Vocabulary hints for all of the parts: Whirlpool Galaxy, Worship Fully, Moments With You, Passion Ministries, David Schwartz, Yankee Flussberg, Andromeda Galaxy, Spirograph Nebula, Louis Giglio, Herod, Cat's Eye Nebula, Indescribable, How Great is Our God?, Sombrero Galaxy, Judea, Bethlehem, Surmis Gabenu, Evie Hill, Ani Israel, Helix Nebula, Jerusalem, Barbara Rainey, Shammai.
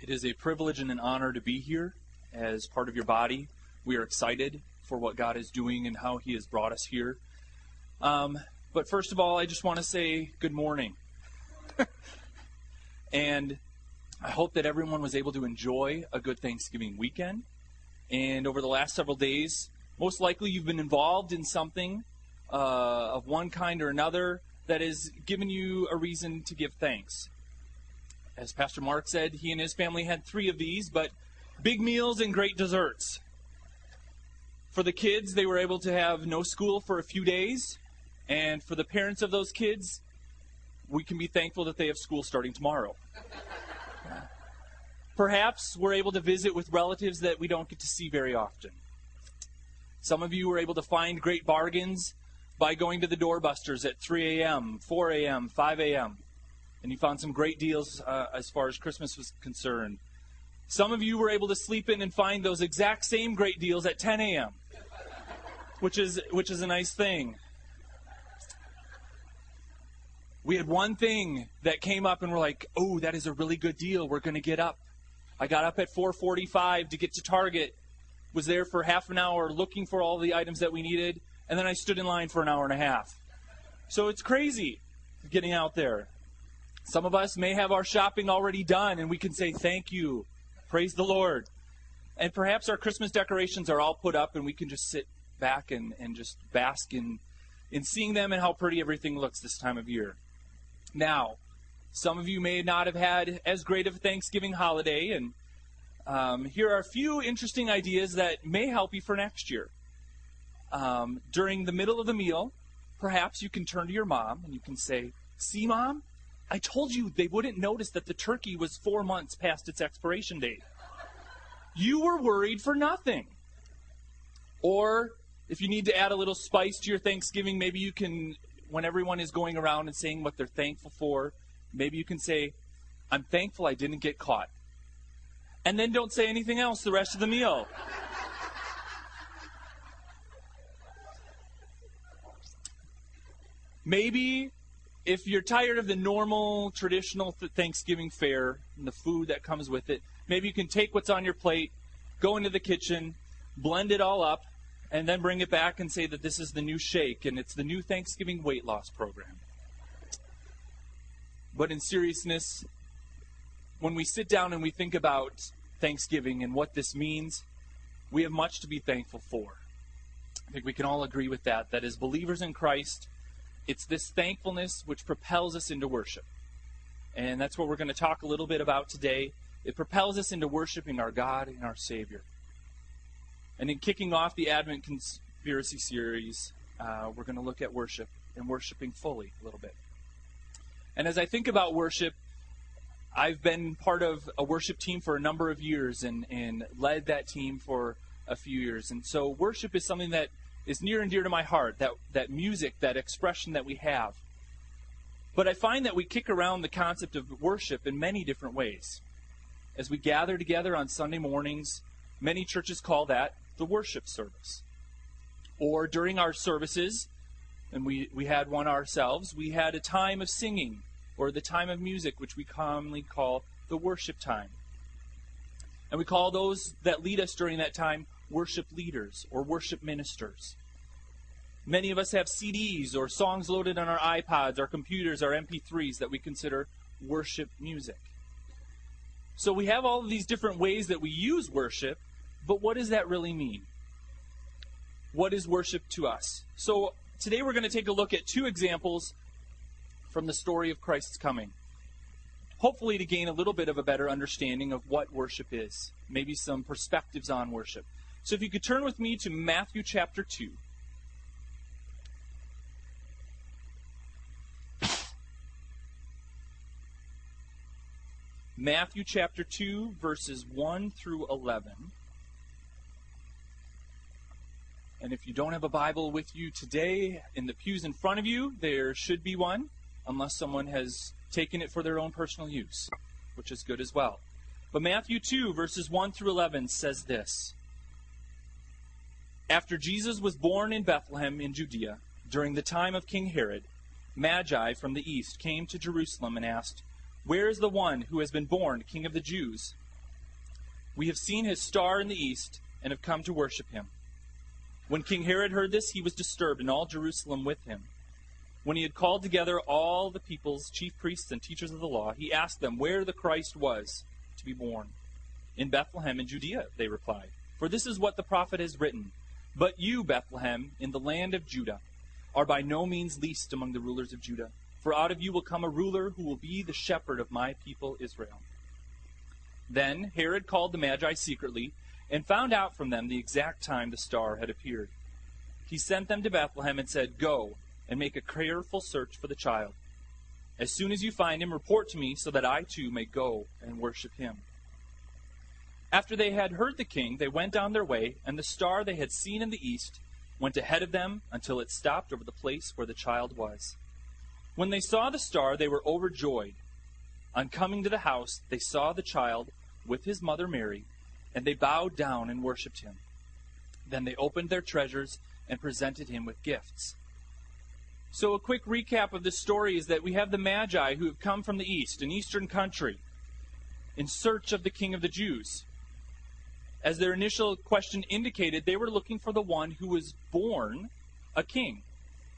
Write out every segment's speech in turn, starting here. It is a privilege and an honor to be here as part of your body. We are excited for what God is doing and how he has brought us here. But first of all, I just want to say good morning. And I hope that everyone was able to enjoy a good Thanksgiving weekend. And over the last several days, most likely you've been involved in something of one kind or another that has given you a reason to give thanks. As Pastor Mark said, he and his family had 3 of these, but big meals and great desserts. For the kids, they were able to have no school for a few days. And for the parents of those kids, we can be thankful that they have school starting tomorrow. Perhaps we're able to visit with relatives that we don't get to see very often. Some of you were able to find great bargains by going to the doorbusters at 3 a.m., 4 a.m., 5 a.m., and you found some great deals as far as Christmas was concerned. Some of you were able to sleep in and find those exact same great deals at 10 a.m., which is a nice thing. We had one thing that came up and we're like, oh, that is a really good deal. We're going to get up. I got up at 4:45 to get to Target, was there for half an hour looking for all the items that we needed, and then I stood in line for an hour and a half. So it's crazy getting out there. Some of us may have our shopping already done, and we can say thank you, praise the Lord. And perhaps our Christmas decorations are all put up, and we can just sit back and just bask in seeing them and how pretty everything looks this time of year. Now, some of you may not have had as great of a Thanksgiving holiday, and here are a few interesting ideas that may help you for next year. During the middle of the meal, perhaps you can turn to your mom and you can say, "See, Mom, I told you they wouldn't notice that the turkey was 4 months past its expiration date. You were worried for nothing." Or if you need to add a little spice to your Thanksgiving, maybe you can, when everyone is going around and saying what they're thankful for, maybe you can say, "I'm thankful I didn't get caught." And then don't say anything else the rest of the meal. Maybe if you're tired of the normal, traditional Thanksgiving fare and the food that comes with it, maybe you can take what's on your plate, go into the kitchen, blend it all up, and then bring it back and say that this is the new shake and it's the new Thanksgiving weight loss program. But in seriousness, when we sit down and we think about Thanksgiving and what this means, we have much to be thankful for. I think we can all agree with that, that as believers in Christ, it's this thankfulness which propels us into worship. And that's what we're going to talk a little bit about today. It propels us into worshiping our God and our Savior. And in kicking off the Advent Conspiracy series, we're going to look at worship and worshiping fully a little bit. And as I think about worship, I've been part of a worship team for a number of years and led that team for a few years. And so worship is something that is near and dear to my heart, that music, that expression that we have. But I find that we kick around the concept of worship in many different ways. As we gather together on Sunday mornings, many churches call that the worship service. Or during our services, and we had one ourselves, we had a time of singing, or the time of music, which we commonly call the worship time. And we call those that lead us during that time worship leaders or worship ministers. Many of us have CDs or songs loaded on our iPods, our computers, our MP3s that we consider worship music. So we have all of these different ways that we use worship, but what does that really mean? What is worship to us? So today we're going to take a look at 2 examples from the story of Christ's coming, hopefully to gain a little bit of a better understanding of what worship is, maybe some perspectives on worship. So if you could turn with me to Matthew chapter 2. Matthew chapter 2, verses 1 through 11. And if you don't have a Bible with you today, in the pews in front of you, there should be one, unless someone has taken it for their own personal use, which is good as well. But Matthew 2, verses 1 through 11 says this. After Jesus was born in Bethlehem in Judea, during the time of King Herod, Magi from the east came to Jerusalem and asked, Where is the one who has been born King of the Jews? We have seen his star in the east and have come to worship him. When King Herod heard this, he was disturbed, and all Jerusalem with him. When he had called together all the people's chief priests and teachers of the law, he asked them where the Christ was to be born. In Bethlehem in Judea, they replied, for this is what the prophet has written. But you, Bethlehem, in the land of Judah, are by no means least among the rulers of Judah, for out of you will come a ruler who will be the shepherd of my people Israel. Then Herod called the Magi secretly, and found out from them the exact time the star had appeared. He sent them to Bethlehem and said, Go and make a careful search for the child. As soon as you find him, report to me so that I too may go and worship him. After they had heard the king, they went on their way, and the star they had seen in the east went ahead of them until it stopped over the place where the child was. When they saw the star, they were overjoyed. On coming to the house, they saw the child with his mother Mary, and they bowed down and worshipped him. Then they opened their treasures and presented him with gifts. So a quick recap of this story is that we have the Magi who have come from the east, an eastern country, in search of the King of the Jews. As their initial question indicated, they were looking for the one who was born a king.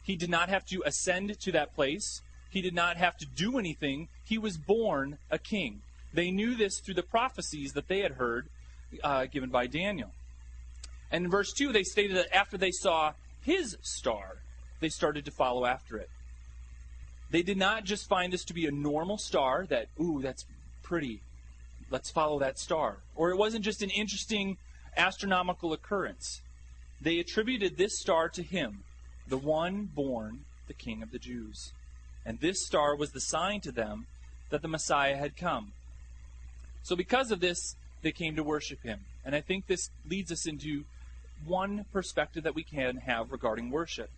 He did not have to ascend to that place. He did not have to do anything. He was born a king. They knew this through the prophecies that they had heard given by Daniel. And in verse 2, they stated that after they saw his star, they started to follow after it. They did not just find this to be a normal star that, ooh, that's pretty, let's follow that star. Or it wasn't just an interesting astronomical occurrence. They attributed this star to him, the one born the King of the Jews. And this star was the sign to them that the Messiah had come. So because of this, they came to worship him. And I think this leads us into one perspective that we can have regarding worship.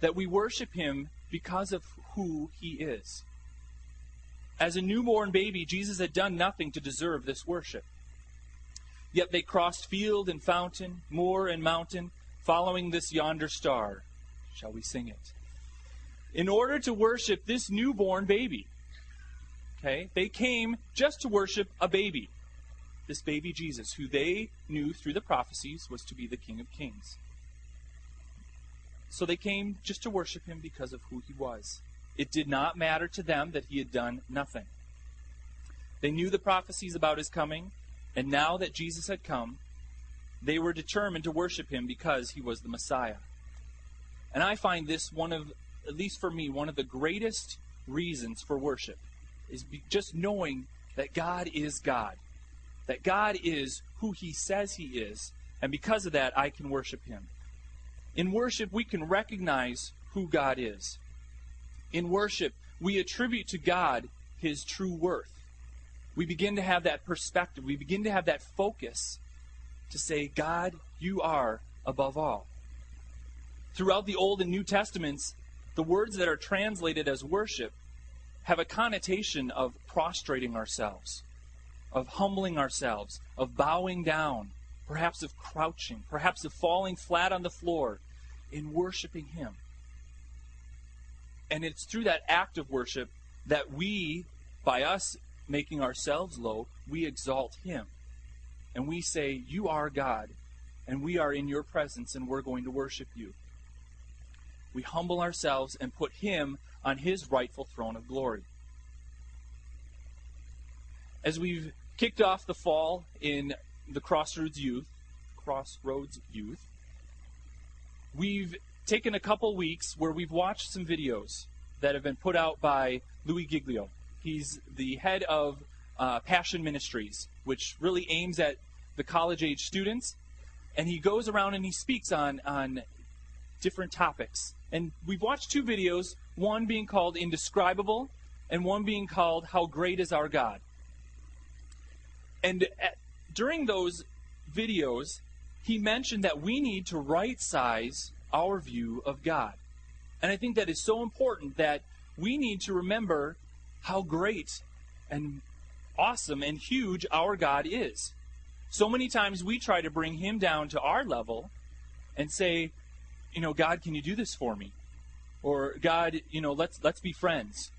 That we worship him because of who he is. As a newborn baby, Jesus had done nothing to deserve this worship. Yet they crossed field and fountain, moor and mountain, following this yonder star. Shall we sing it? In order to worship this newborn baby. Okay? They came just to worship a baby. This baby Jesus, who they knew through the prophecies was to be the King of Kings. So they came just to worship him because of who he was. It did not matter to them that he had done nothing. They knew the prophecies about his coming, and now that Jesus had come, they were determined to worship him because he was the Messiah. And I find this one of, at least for me, one of the greatest reasons for worship, is just knowing that God is God. That God is who he says he is, and because of that, I can worship him. In worship, we can recognize who God is. In worship, we attribute to God his true worth. We begin to have that perspective. We begin to have that focus to say, God, you are above all. Throughout the Old and New Testaments, the words that are translated as worship have a connotation of prostrating ourselves, of humbling ourselves, of bowing down, perhaps of crouching, perhaps of falling flat on the floor in worshiping him. And it's through that act of worship that we, by us making ourselves low, we exalt him. And we say, you are God, and we are in your presence, and we're going to worship you. We humble ourselves and put him on his rightful throne of glory. As we've kicked off the fall in the Crossroads Youth, we've taken a couple weeks where we've watched some videos that have been put out by Louis Giglio. He's the head of Passion Ministries, which really aims at the college-age students. And he goes around and he speaks on different topics. And we've watched two videos, one being called Indescribable and one being called How Great is Our God? And during those videos, he mentioned that we need to right-size our view of God. And I think that is so important that we need to remember how great and awesome and huge our God is. So many times we try to bring him down to our level and say, you know, God, can you do this for me? Or God, you know, let's be friends.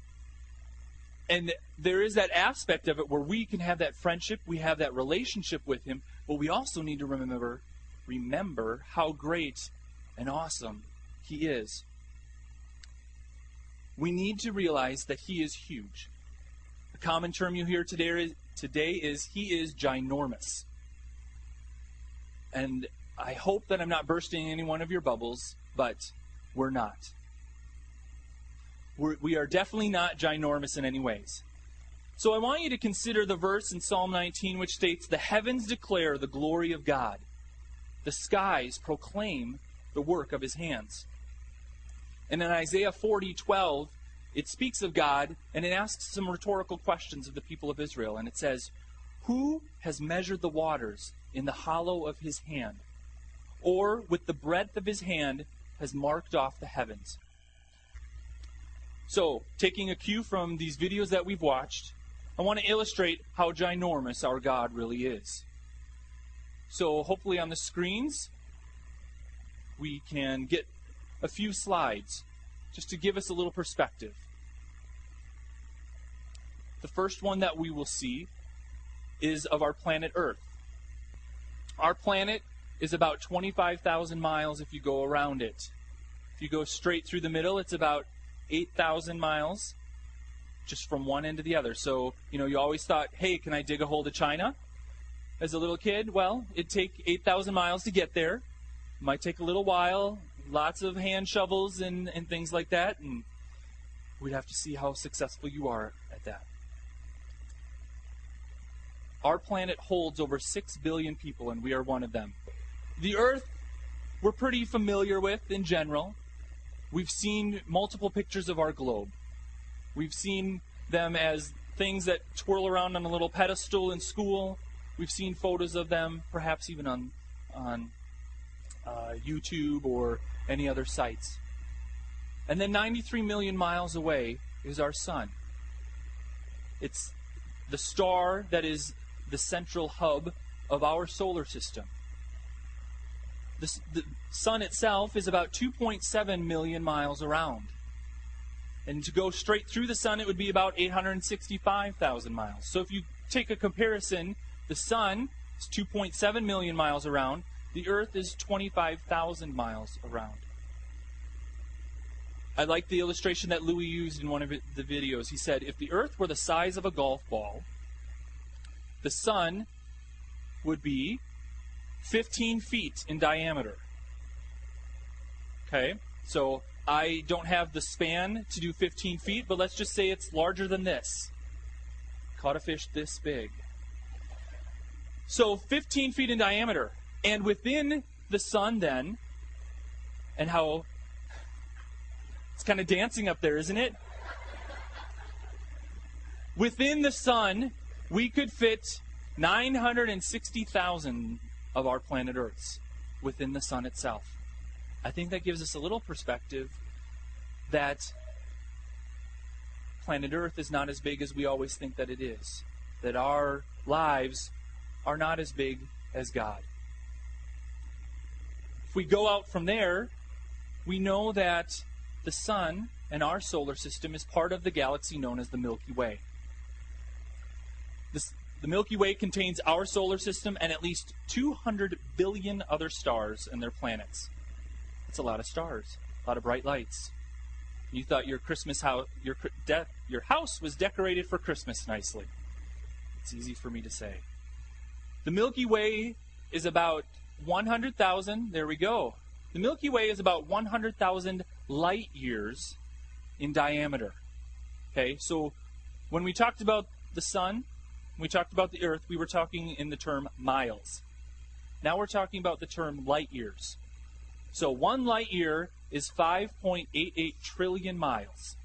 And there is that aspect of it where we can have that friendship, we have that relationship with him, but we also need to remember how great and awesome he is. We need to realize that he is huge. A common term you hear today is he is ginormous. And I hope that I'm not bursting any one of your bubbles, but we're not. We are definitely not ginormous in any ways. So I want you to consider the verse in Psalm 19 which states, "The heavens declare the glory of God. The skies proclaim the work of his hands." And in Isaiah 40:12, it speaks of God, and it asks some rhetorical questions of the people of Israel. And it says, "Who has measured the waters in the hollow of his hand? Or with the breadth of his hand has marked off the heavens?" So, taking a cue from these videos that we've watched, I want to illustrate how ginormous our God really is. So, hopefully on the screens, we can get a few slides just to give us a little perspective. The first one that we will see is of our planet Earth. Our planet is about 25,000 miles if you go around it. If you go straight through the middle, it's about 8,000 miles just from one end to the other. So, you always thought, hey, can I dig a hole to China? As a little kid, well, it'd take 8,000 miles to get there. It might take a little while, lots of hand shovels and things like that, and we'd have to see how successful you are at that. Our planet holds over 6 billion people, and we are one of them. The Earth, we're pretty familiar with in general. We've seen multiple pictures of our globe. We've seen them as things that twirl around on a little pedestal in school. We've seen photos of them, perhaps even on YouTube or any other sites. And then 93 million miles away is our sun. It's the star that is the central hub of our solar system. The sun itself is about 2.7 million miles around. And to go straight through the sun, it would be about 865,000 miles. So if you take a comparison, the sun is 2.7 million miles around. The Earth is 25,000 miles around. I like the illustration that Louis used in one of the videos. He said, if the Earth were the size of a golf ball, the sun would be 15 feet in diameter. Okay, so I don't have the span to do 15 feet, but let's just say it's larger than this. Caught a fish this big. So 15 feet in diameter. And within the sun then, and how it's kind of dancing up there, isn't it? Within the sun, we could fit 960,000 of our planet Earths within the sun itself. I think that gives us a little perspective that planet Earth is not as big as we always think that it is, that our lives are not as big as God. If we go out from there, we know that the sun and our solar system is part of the galaxy known as the Milky Way. The Milky Way contains our solar system and at least 200 billion other stars and their planets. That's a lot of stars, a lot of bright lights. You thought your Christmas house, your house was decorated for Christmas nicely. It's easy for me to say. The Milky Way is about 100,000, there we go. The Milky Way is about 100,000 light years in diameter. Okay, so when we talked about the sun, we talked about the Earth, we were talking in the term miles. Now we're talking about the term light years. So one light year is 5.88 trillion miles.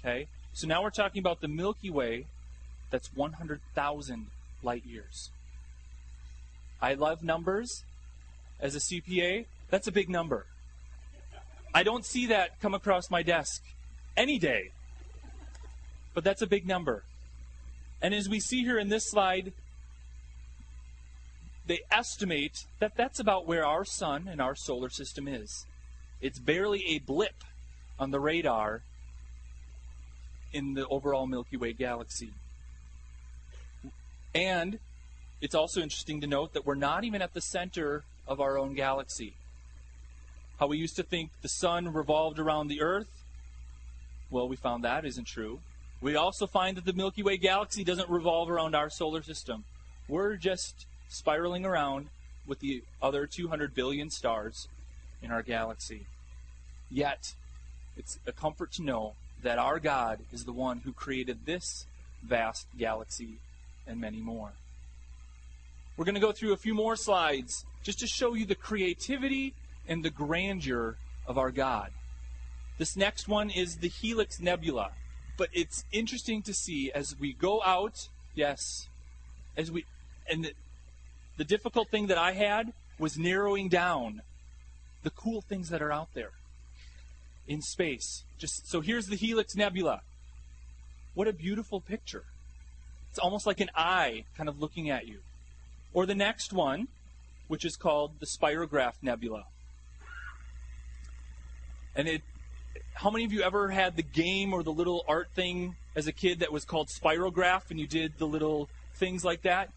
Okay, so now we're talking about the Milky Way, that's 100,000 light years. I love numbers. As a CPA, that's a big number. I don't see that come across my desk any day, but that's a big number. And as we see here in this slide, they estimate that that's about where our sun and our solar system is. It's barely a blip on the radar in the overall Milky Way galaxy. And it's also interesting to note that we're not even at the center of our own galaxy. How we used to think the sun revolved around the Earth, well, we found that isn't true. We also find that the Milky Way galaxy doesn't revolve around our solar system. We're just spiraling around with the other 200 billion stars in our galaxy. Yet, it's a comfort to know that our God is the one who created this vast galaxy and many more. We're going to go through a few more slides just to show you the creativity and the grandeur of our God. This next one is the Helix Nebula. But it's interesting to see as we go out, the difficult thing that I had was narrowing down the cool things that are out there in space. So here's the Helix Nebula. What a beautiful picture. It's almost like an eye kind of looking at you. Or the next one, which is called the Spirograph Nebula. And how many of you ever had the game or the little art thing as a kid that was called Spirograph, and you did the little things like that?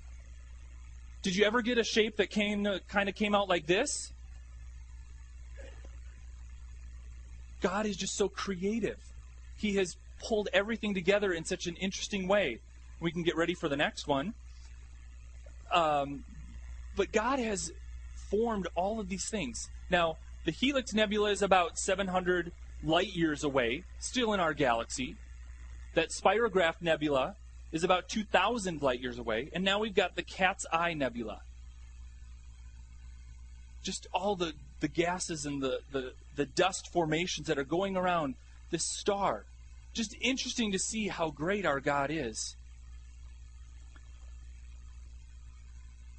Did you ever get a shape that kind of came out like this? God is just so creative. He has pulled everything together in such an interesting way. We can get ready for the next one. But God has formed all of these things. Now, the Helix Nebula is about 700 light years away, still in our galaxy. That Spirograph Nebula is about 2,000 light years away, and now we've got the Cat's Eye Nebula. Just all the gases and the dust formations that are going around this star. Just interesting to see how great our God is.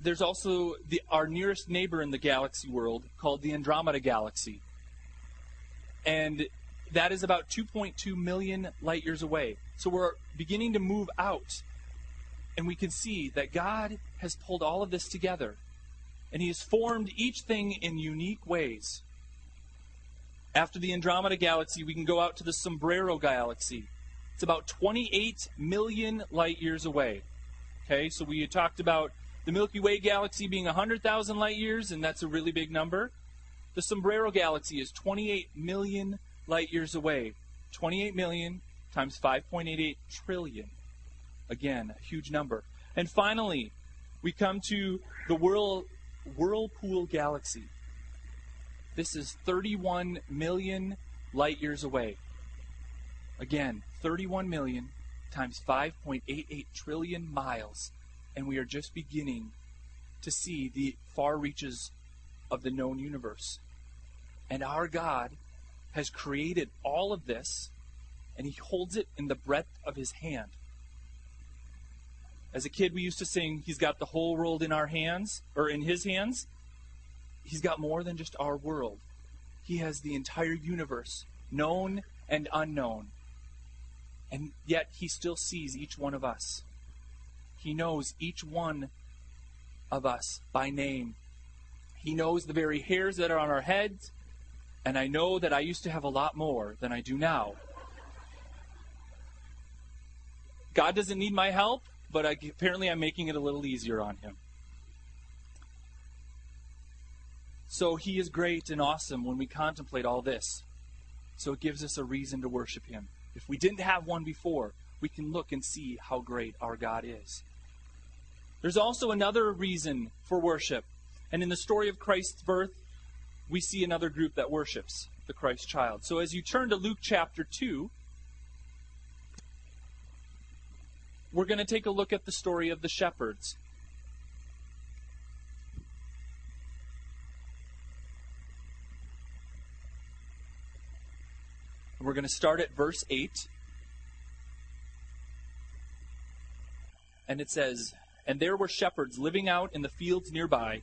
There's also our nearest neighbor in the galaxy world called the Andromeda Galaxy. And that is about 2.2 million light years away. So we're beginning to move out. And we can see that God has pulled all of this together. And he has formed each thing in unique ways. After the Andromeda Galaxy, we can go out to the Sombrero Galaxy. It's about 28 million light years away. Okay, so we had talked about the Milky Way Galaxy being 100,000 light years, and that's a really big number. The Sombrero Galaxy is 28 million light years away. 28 million times 5.88 trillion. Again, a huge number. And finally, we come to the Whirlpool Galaxy. This is 31 million light years away. Again, 31 million times 5.88 trillion miles. And we are just beginning to see the far reaches of the known universe. And our God has created all of this, and he holds it in the breadth of his hand. As a kid, we used to sing, he's got the whole world in our hands, or in his hands. He's got more than just our world. He has the entire universe, known and unknown. And yet he still sees each one of us. He knows each one of us by name. He knows the very hairs that are on our heads, and I know that I used to have a lot more than I do now. God doesn't need my help, but apparently I'm making it a little easier on him. So he is great and awesome when we contemplate all this. So it gives us a reason to worship him. If we didn't have one before, we can look and see how great our God is. There's also another reason for worship. And in the story of Christ's birth, we see another group that worships the Christ child. So as you turn to Luke chapter 2, we're going to take a look at the story of the shepherds. We're going to start at verse 8. And it says, "And there were shepherds living out in the fields nearby,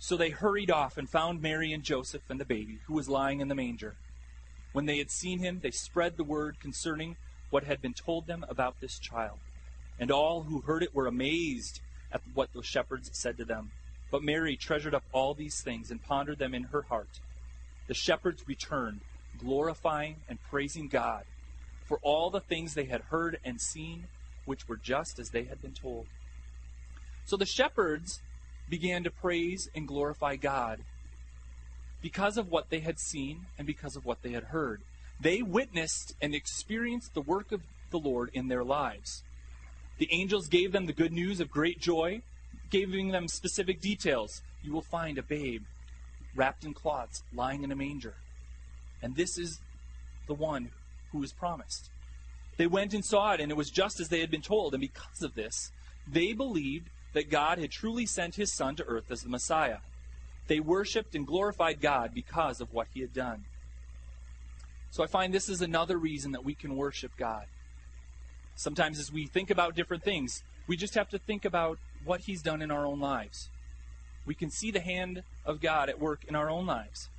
so they hurried off and found Mary and Joseph and the baby, who was lying in the manger. When they had seen him, they spread the word concerning what had been told them about this child. And all who heard it were amazed at what the shepherds said to them. But Mary treasured up all these things and pondered them in her heart. The shepherds returned, glorifying and praising God for all the things they had heard and seen, which were just as they had been told. So the shepherds began to praise and glorify God because of what they had seen and because of what they had heard. They witnessed and experienced the work of the Lord in their lives. The angels gave them the good news of great joy, giving them specific details. You will find a babe wrapped in cloths, lying in a manger. And this is the one who was promised. They went and saw it, and it was just as they had been told. And because of this, they believed that God had truly sent his son to earth as the Messiah. They worshiped and glorified God because of what he had done. So I find this is another reason that we can worship God. Sometimes as we think about different things, we just have to think about what he's done in our own lives. We can see the hand of God at work in our own lives.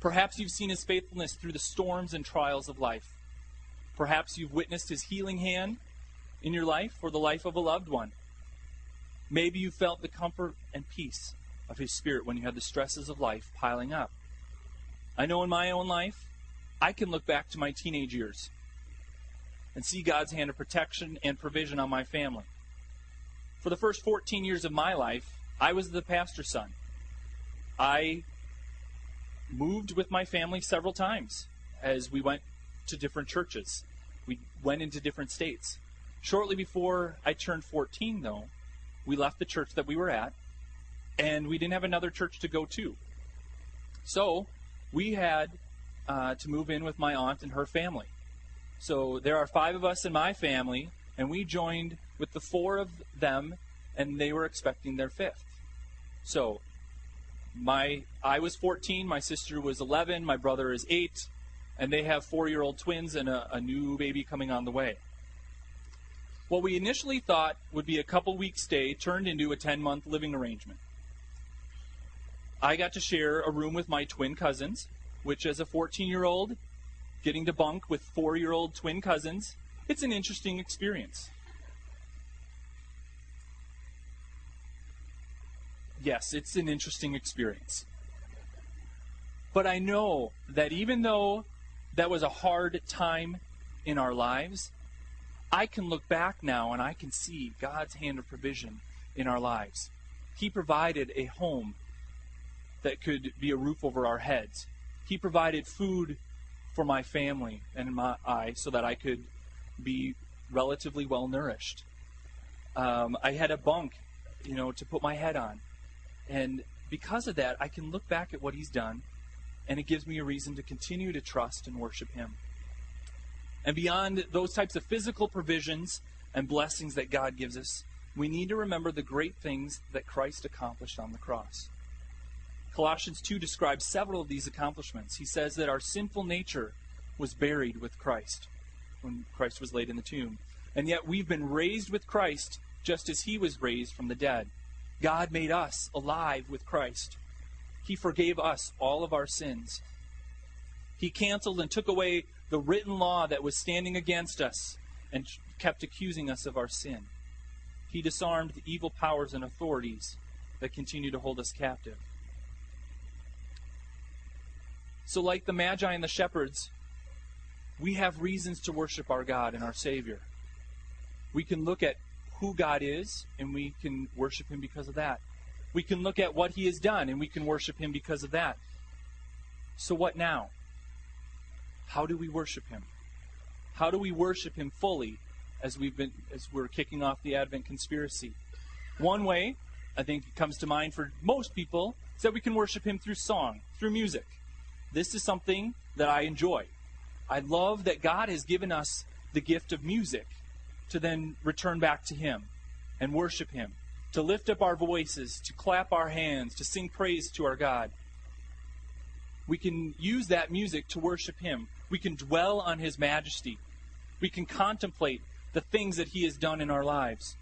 Perhaps you've seen his faithfulness through the storms and trials of life. Perhaps you've witnessed his healing hand in your life or the life of a loved one. Maybe you felt the comfort and peace of his spirit when you had the stresses of life piling up. I know in my own life, I can look back to my teenage years and see God's hand of protection and provision on my family. For the first 14 years of my life, I was the pastor's son. I moved with my family several times as we went to different churches. We went into different states. Shortly before I turned 14, though, we left the church that we were at, and we didn't have another church to go to. So we had to move in with my aunt and her family. So there are 5 of us in my family, and we joined with the 4 of them, and they were expecting their 5th. So I was 14, my sister was 11, my brother is 8, and they have 4-year-old twins and a new baby coming on the way. What we initially thought would be a couple-week stay turned into a 10-month living arrangement. I got to share a room with my twin cousins, which as a 14-year-old, getting to bunk with 4-year-old twin cousins, it's an interesting experience. Yes, it's an interesting experience. But I know that even though that was a hard time in our lives, I can look back now and I can see God's hand of provision in our lives. He provided a home that could be a roof over our heads. He provided food for my family and I so that I could be relatively well nourished. I had a bunk, to put my head on. And because of that, I can look back at what he's done, and it gives me a reason to continue to trust and worship him. And beyond those types of physical provisions and blessings that God gives us, we need to remember the great things that Christ accomplished on the cross. Colossians 2 describes several of these accomplishments. He says that our sinful nature was buried with Christ when Christ was laid in the tomb. And yet we've been raised with Christ just as he was raised from the dead. God made us alive with Christ. He forgave us all of our sins. He canceled and took away the written law that was standing against us and kept accusing us of our sin. He disarmed the evil powers and authorities that continue to hold us captive. So like the Magi and the shepherds, we have reasons to worship our God and our Savior. We can look at who God is, and we can worship him because of that. We can look at what he has done, and we can worship him because of that. So what now? How do we worship him? How do we worship him fully as we're kicking off the Advent conspiracy? One way, I think it comes to mind for most people, is that we can worship him through song, through music. This is something that I enjoy. I love that God has given us the gift of music to then return back to him and worship him, to lift up our voices, to clap our hands, to sing praise to our God. We can use that music to worship him. We can dwell on his majesty. We can contemplate the things that he has done in our lives.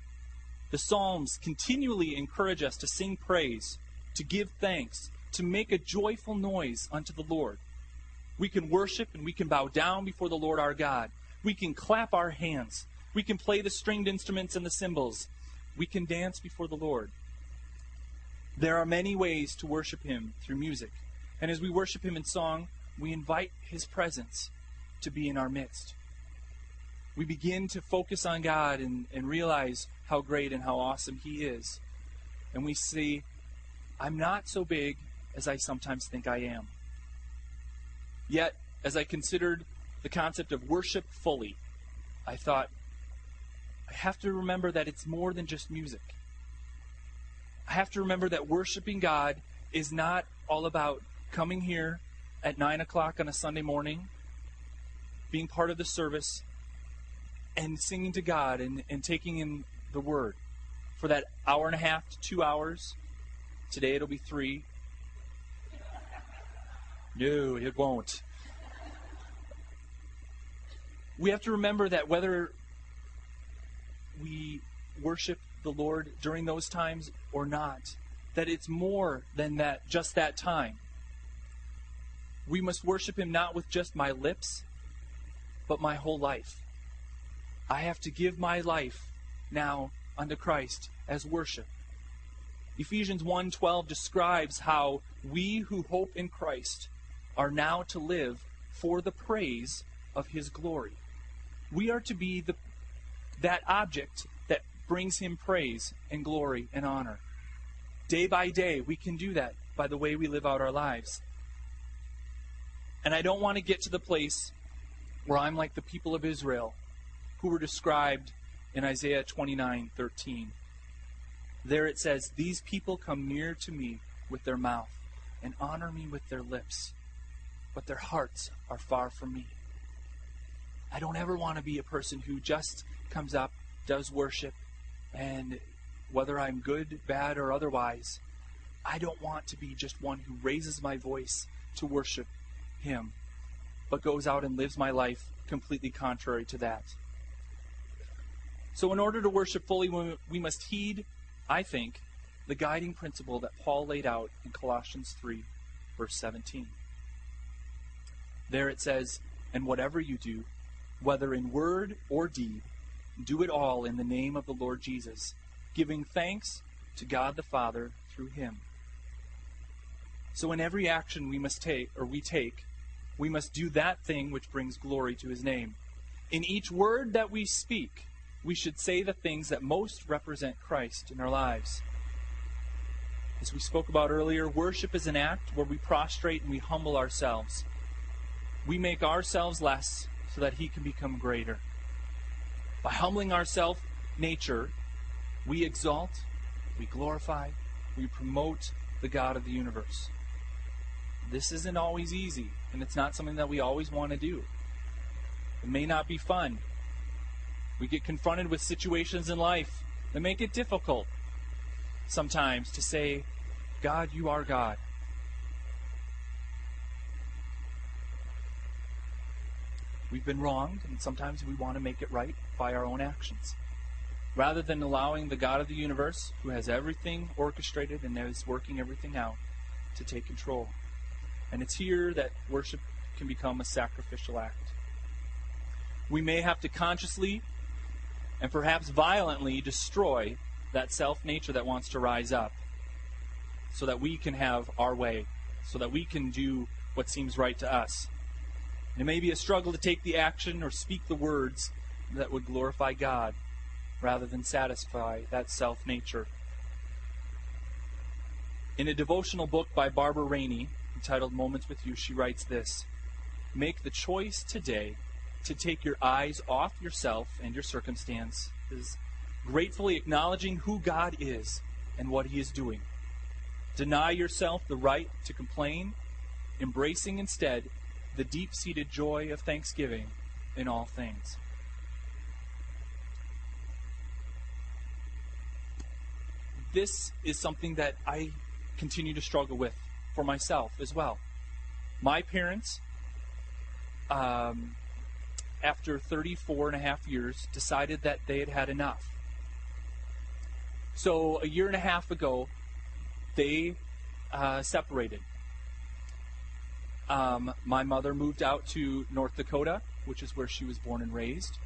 The Psalms continually encourage us to sing praise, to give thanks, to make a joyful noise unto the Lord. We can worship and we can bow down before the Lord our God. We can clap our hands. We can play the stringed instruments and the cymbals. We can dance before the Lord. There are many ways to worship him through music. And as we worship him in song, we invite his presence to be in our midst. We begin to focus on God and realize how great and how awesome he is. And we see, I'm not so big as I sometimes think I am. Yet, as I considered the concept of worship fully, I thought, I have to remember that it's more than just music. I have to remember that worshiping God is not all about coming here at 9 o'clock on a Sunday morning, being part of the service, and singing to God and taking in the Word for that hour and a half to 2 hours. Today it'll be 3. No, it won't. We have to remember that whether we worship the Lord during those times or not, that it's more than that, just that time. We must worship him not with just my lips, but my whole life. I have to give my life now unto Christ as worship. Ephesians 1:12 describes how we who hope in Christ are now to live for the praise of his glory. We are to be that object that brings him praise and glory and honor. Day by day, we can do that by the way we live out our lives. And I don't want to get to the place where I'm like the people of Israel who were described in Isaiah 29:13. There it says, "These people come near to me with their mouth and honor me with their lips, but their hearts are far from me." I don't ever want to be a person who just comes up, does worship, and whether I'm good, bad, or otherwise, I don't want to be just one who raises my voice to worship him, but goes out and lives my life completely contrary to that. So in order to worship fully, we must heed, I think, the guiding principle that Paul laid out in Colossians 3, verse 17. There it says, "And whatever you do, whether in word or deed, do it all in the name of the Lord Jesus, giving thanks to God the Father through him." So in every action we must do that thing which brings glory to his name. In each word that we speak, we should say the things that most represent Christ in our lives. As we spoke about earlier, worship is an act where we prostrate and we humble ourselves. We make ourselves less so that he can become greater. By humbling ourselves, nature, we exalt, we glorify, we promote the God of the universe. This isn't always easy, and it's not something that we always want to do. It may not be fun. We get confronted with situations in life that make it difficult sometimes to say, "God, you are God." We've been wronged, and sometimes we want to make it right by our own actions, rather than allowing the God of the universe, who has everything orchestrated and is working everything out, to take control. And it's here that worship can become a sacrificial act. We may have to consciously and perhaps violently destroy that self-nature that wants to rise up so that we can have our way, so that we can do what seems right to us. It may be a struggle to take the action or speak the words that would glorify God rather than satisfy that self-nature. In a devotional book by Barbara Rainey entitled Moments With You, she writes this: "Make the choice today to take your eyes off yourself and your circumstances, gratefully acknowledging who God is and what he is doing. Deny yourself the right to complain, embracing instead the deep-seated joy of thanksgiving in all things." This is something that I continue to struggle with for myself as well. My parents after 34 and a half years, decided that they had had enough. So a year and a half ago, they separated. My mother moved out to North Dakota, which is where she was born and raised,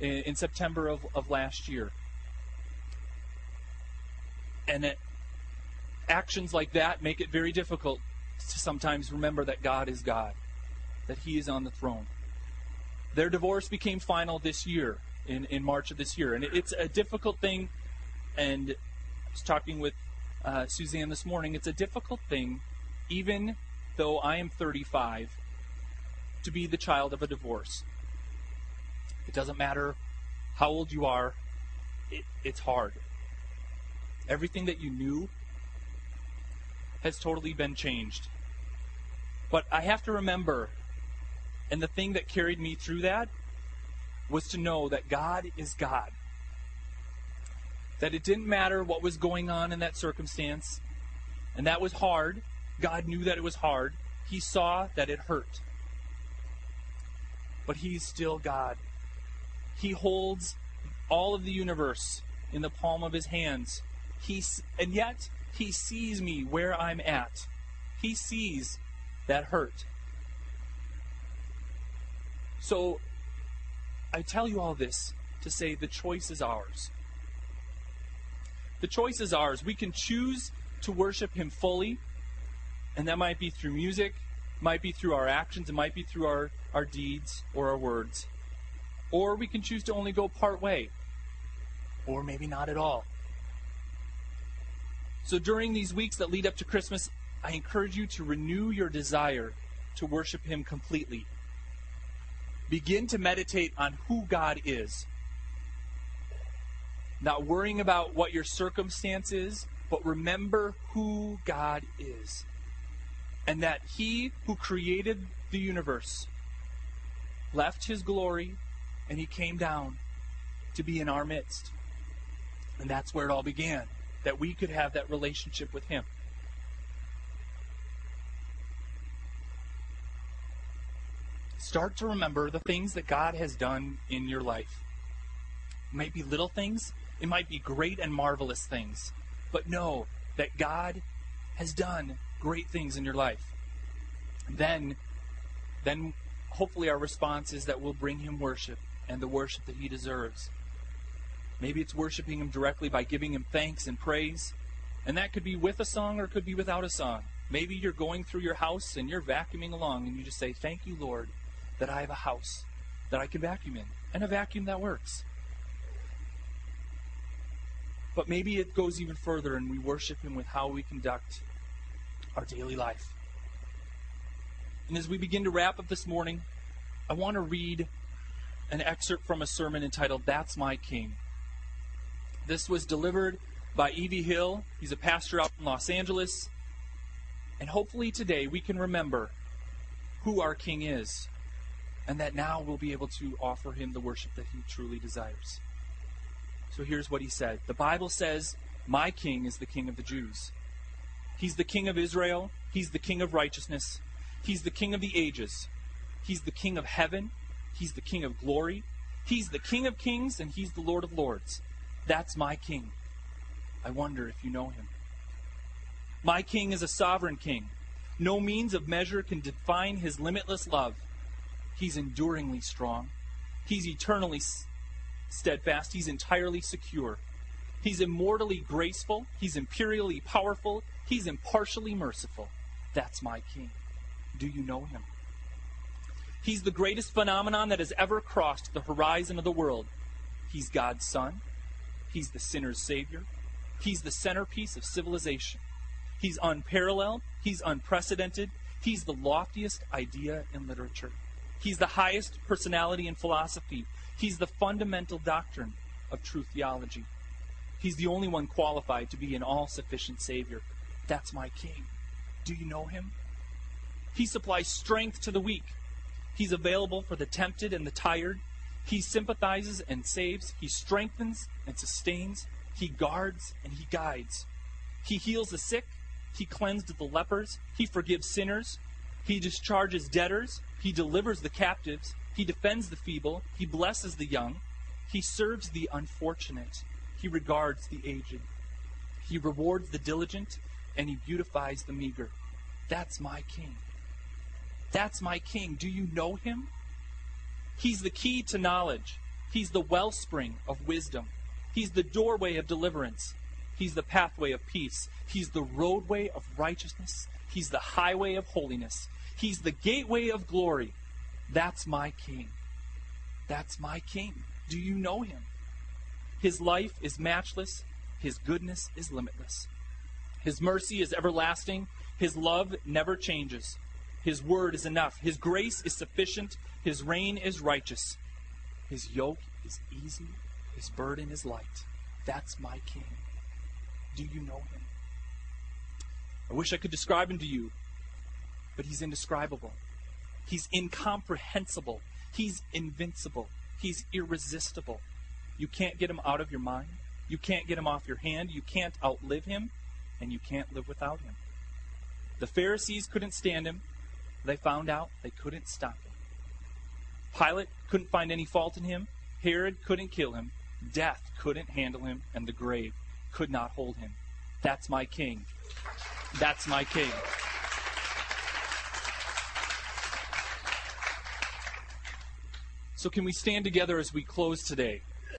in September of last year. And actions like that make it very difficult to sometimes remember that God is God, that He is on the throne. Their divorce became final this year, in March of this year. And it's a difficult thing, and I was talking with Suzanne this morning, it's a difficult thing, even though I am 35, to be the child of a divorce. It doesn't matter how old you are, it's hard. Everything that you knew has totally been changed. But I have to remember, and the thing that carried me through that was to know that God is God. That it didn't matter what was going on in that circumstance, and that was hard. God knew that it was hard. He saw that it hurt. But He's still God. He holds all of the universe in the palm of His hands. And yet, He sees me where I'm at. He sees that hurt. So, I tell you all this to say the choice is ours. The choice is ours. We can choose to worship Him fully, and that might be through music, might be through our actions, it might be through our deeds or our words. Or we can choose to only go part way, or maybe not at all. So during these weeks that lead up to Christmas, I encourage you to renew your desire to worship Him completely. Begin to meditate on who God is. Not worrying about what your circumstance is, but remember who God is. And that He who created the universe left His glory and He came down to be in our midst. And that's where it all began, that we could have that relationship with Him. Start to remember the things that God has done in your life. It might be little things, it might be great and marvelous things, but know that God has done great things in your life. Then hopefully our response is that we'll bring Him worship, and the worship that He deserves. Maybe it's worshiping Him directly by giving Him thanks and praise, and that could be with a song or it could be without a song. Maybe you're going through your house and you're vacuuming along and you just say, "Thank you, Lord, that I have a house that I can vacuum in, and a vacuum that works." But maybe it goes even further and we worship Him with how we conduct our daily life. And as we begin to wrap up this morning, I want to read an excerpt from a sermon entitled, "That's My King." This was delivered by Evie Hill. He's a pastor out in Los Angeles. And hopefully today we can remember who our King is, and that now we'll be able to offer Him the worship that He truly desires. So here's what he said. The Bible says, "My King is the King of the Jews. He's the King of Israel. He's the King of righteousness. He's the King of the ages. He's the King of heaven. He's the King of glory. He's the King of kings, and He's the Lord of lords. That's my King. I wonder if you know Him. My King is a sovereign King. No means of measure can define His limitless love. He's enduringly strong. He's eternally steadfast. He's entirely secure. He's immortally graceful. He's imperially powerful. He's impartially merciful. That's my King. Do you know Him? He's the greatest phenomenon that has ever crossed the horizon of the world. He's God's Son. He's the sinner's Savior. He's the centerpiece of civilization. He's unparalleled. He's unprecedented. He's the loftiest idea in literature. He's the highest personality in philosophy. He's the fundamental doctrine of true theology. He's the only one qualified to be an all-sufficient Savior. That's my King. Do you know Him? He supplies strength to the weak. He's available for the tempted and the tired. He sympathizes and saves. He strengthens and sustains. He guards and He guides. He heals the sick. He cleansed the lepers. He forgives sinners. He discharges debtors. He delivers the captives. He defends the feeble. He blesses the young. He serves the unfortunate. He regards the aged. He rewards the diligent, and he beautifies the meager. That's my King. That's my King. Do you know him? He's the key to knowledge. He's the wellspring of wisdom. He's the doorway of deliverance. He's the pathway of peace. He's the roadway of righteousness. He's the highway of holiness. He's the gateway of glory. That's my King. That's my King. Do you know him? His life is matchless. His goodness is limitless. His mercy is everlasting. His love never changes. His word is enough. His grace is sufficient. His reign is righteous. His yoke is easy. His burden is light. That's my King. Do you know him? I wish I could describe him to you, but he's indescribable. He's incomprehensible. He's invincible. He's irresistible. You can't get him out of your mind. You can't get him off your hand. You can't outlive him, and you can't live without him. The Pharisees couldn't stand him. They found out they couldn't stop him. Pilate couldn't find any fault in him. Herod couldn't kill him. Death couldn't handle him, and the grave could not hold him. That's my King. That's my King. So can we stand together as we close today?